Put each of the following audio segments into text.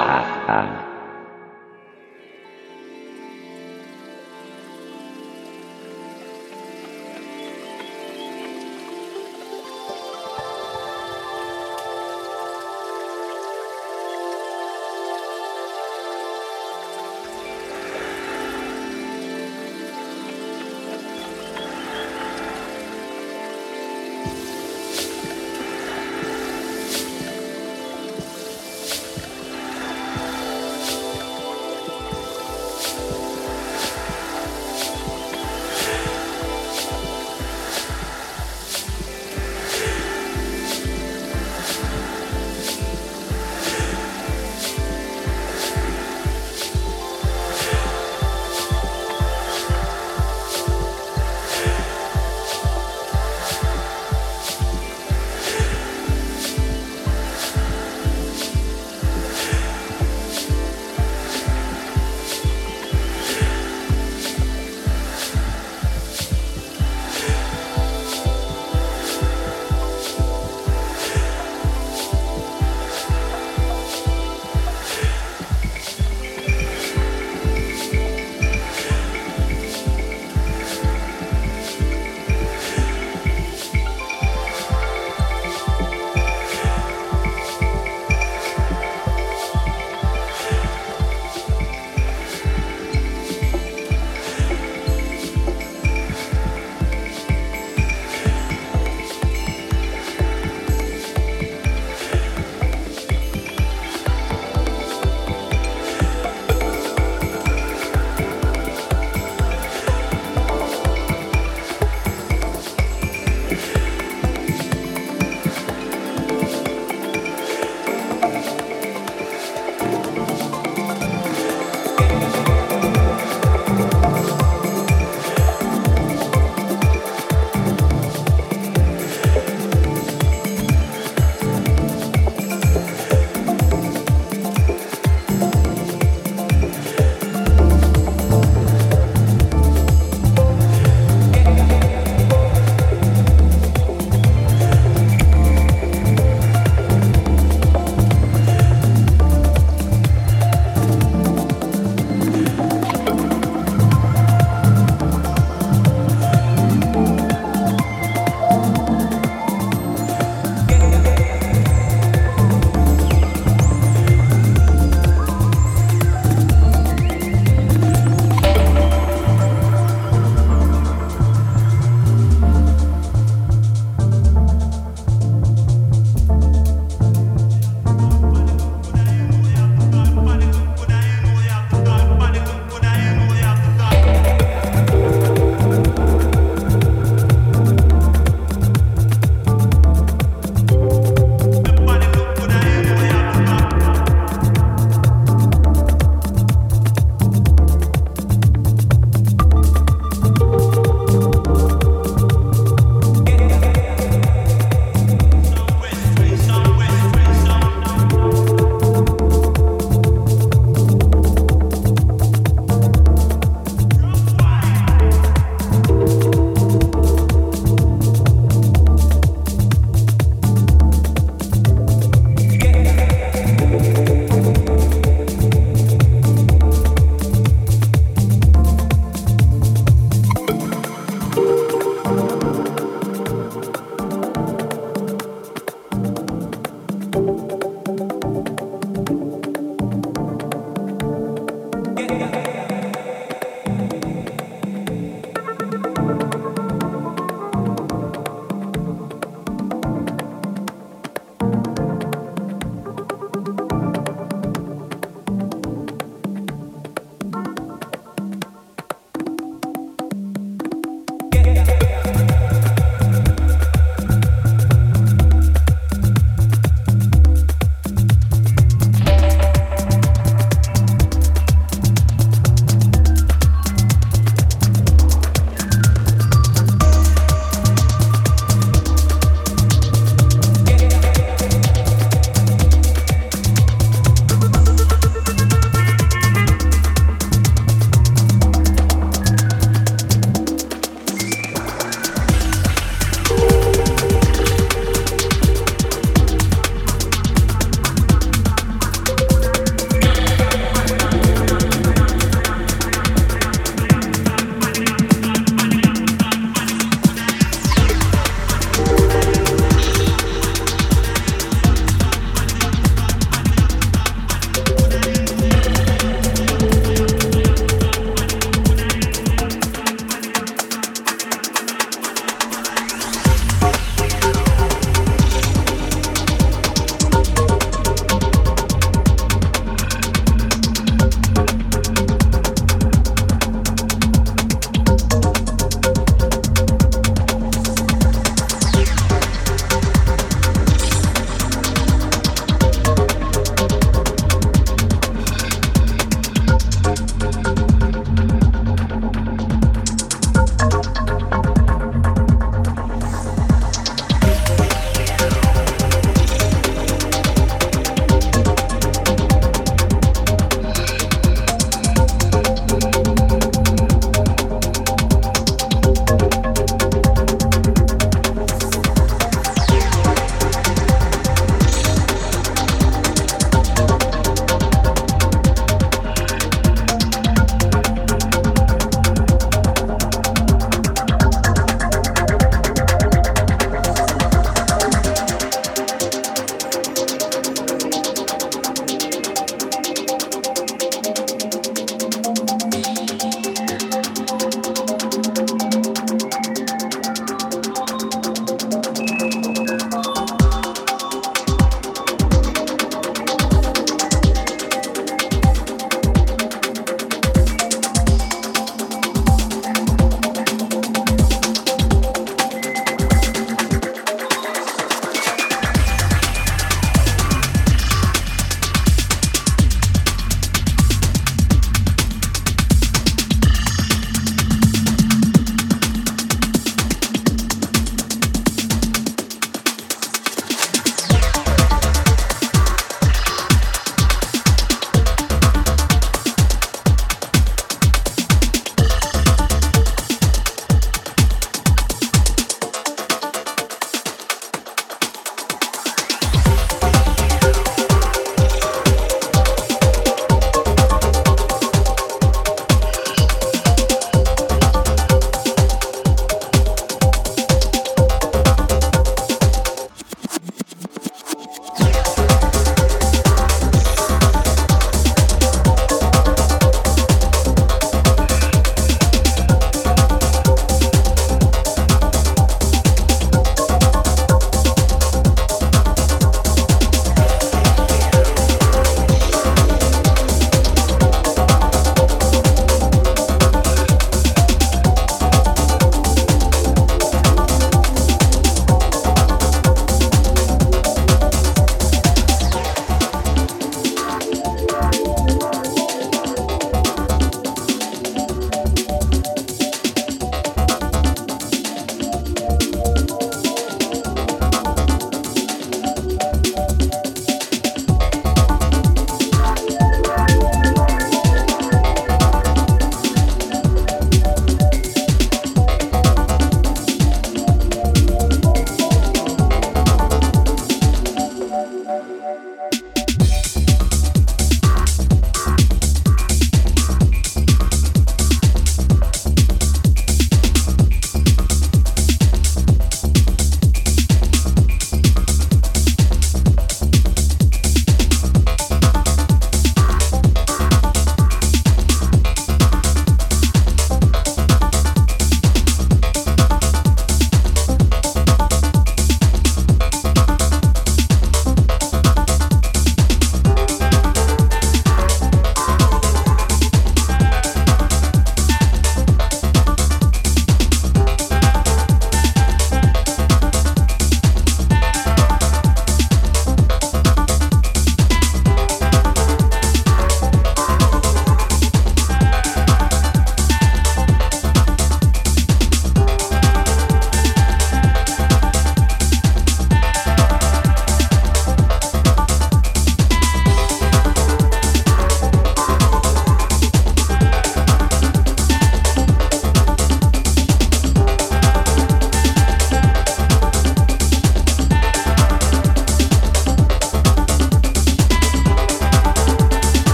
와.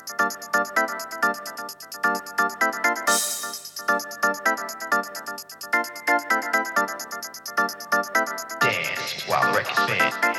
Dance while the record's playing.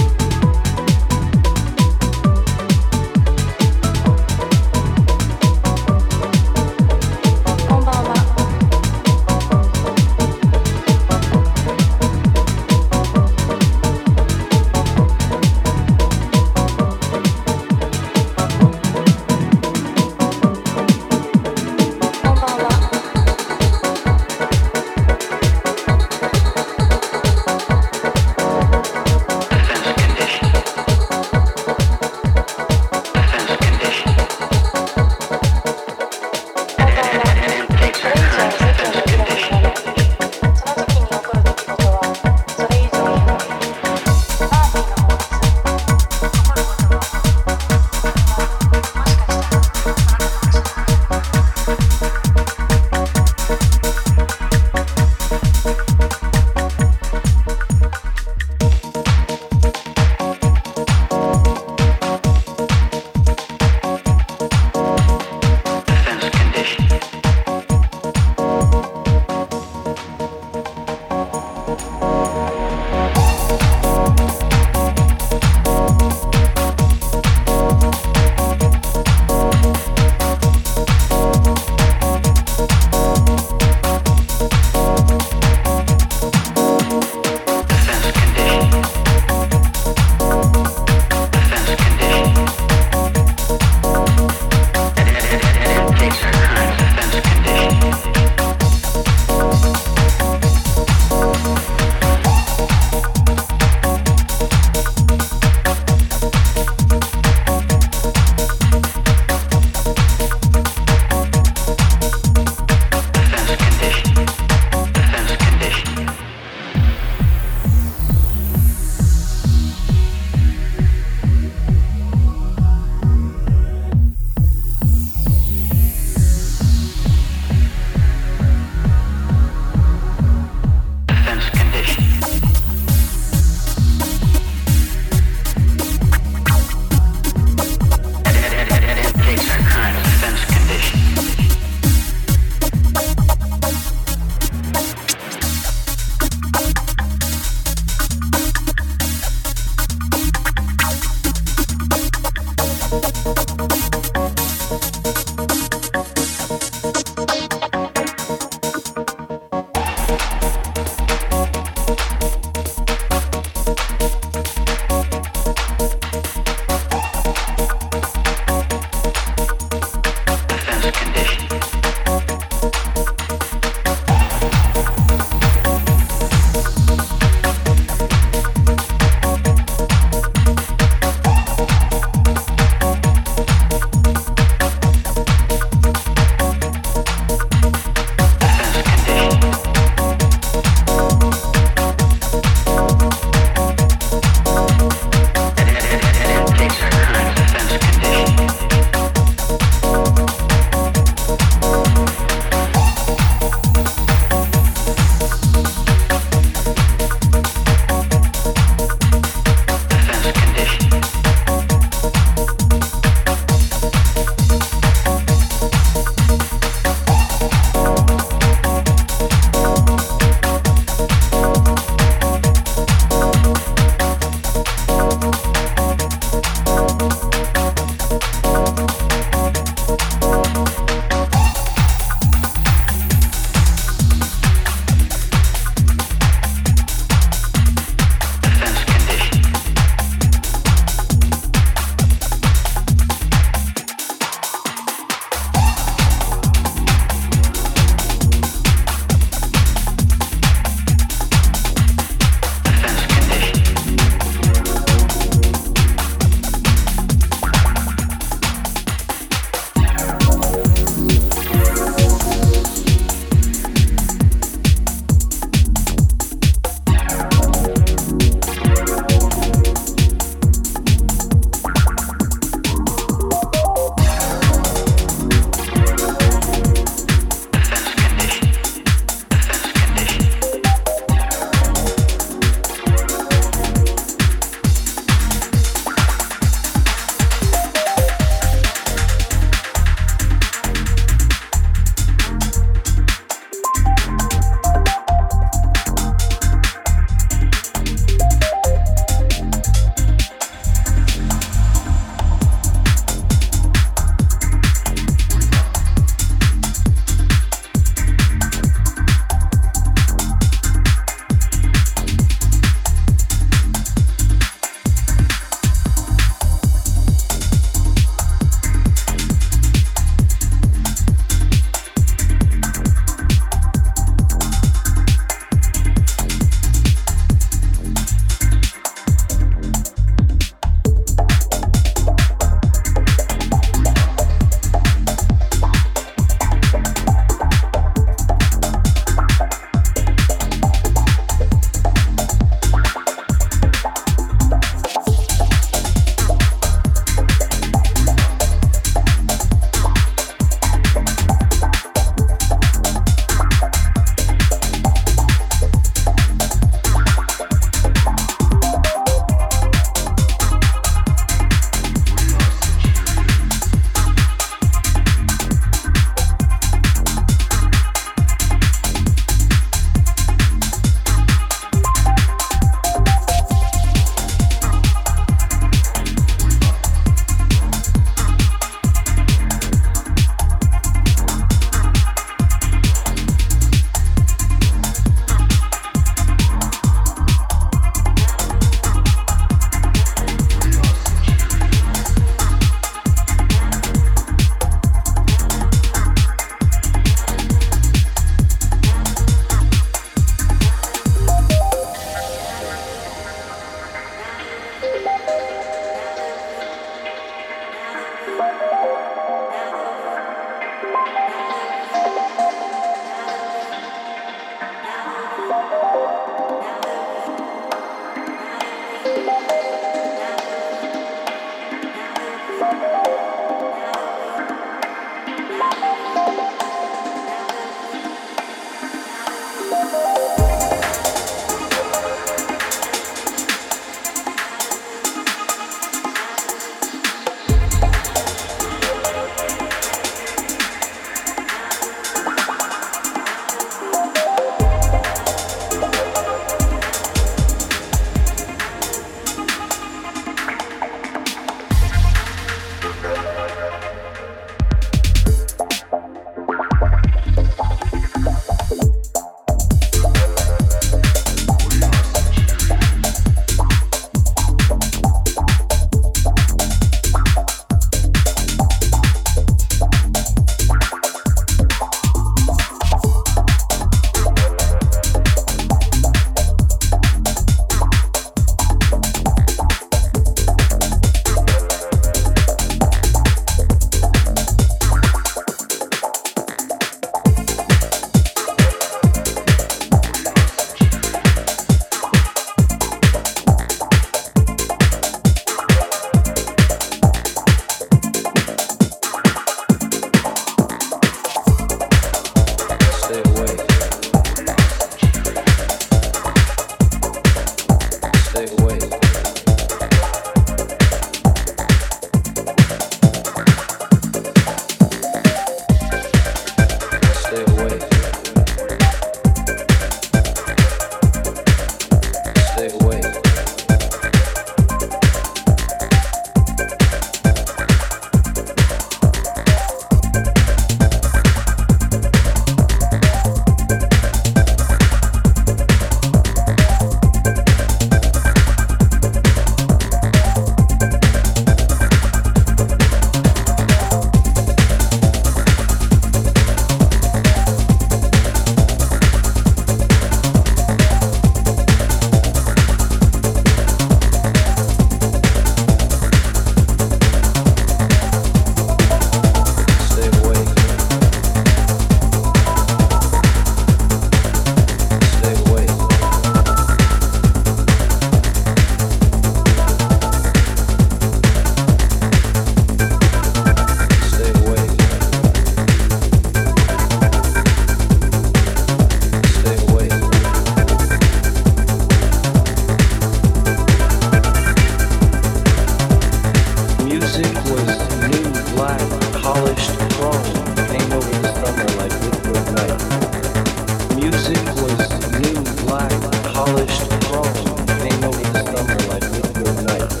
music was new, black, polished chrome, came over the summer like Woodward Night. Music was new, black, polished chrome, came over the summer like Woodward Night.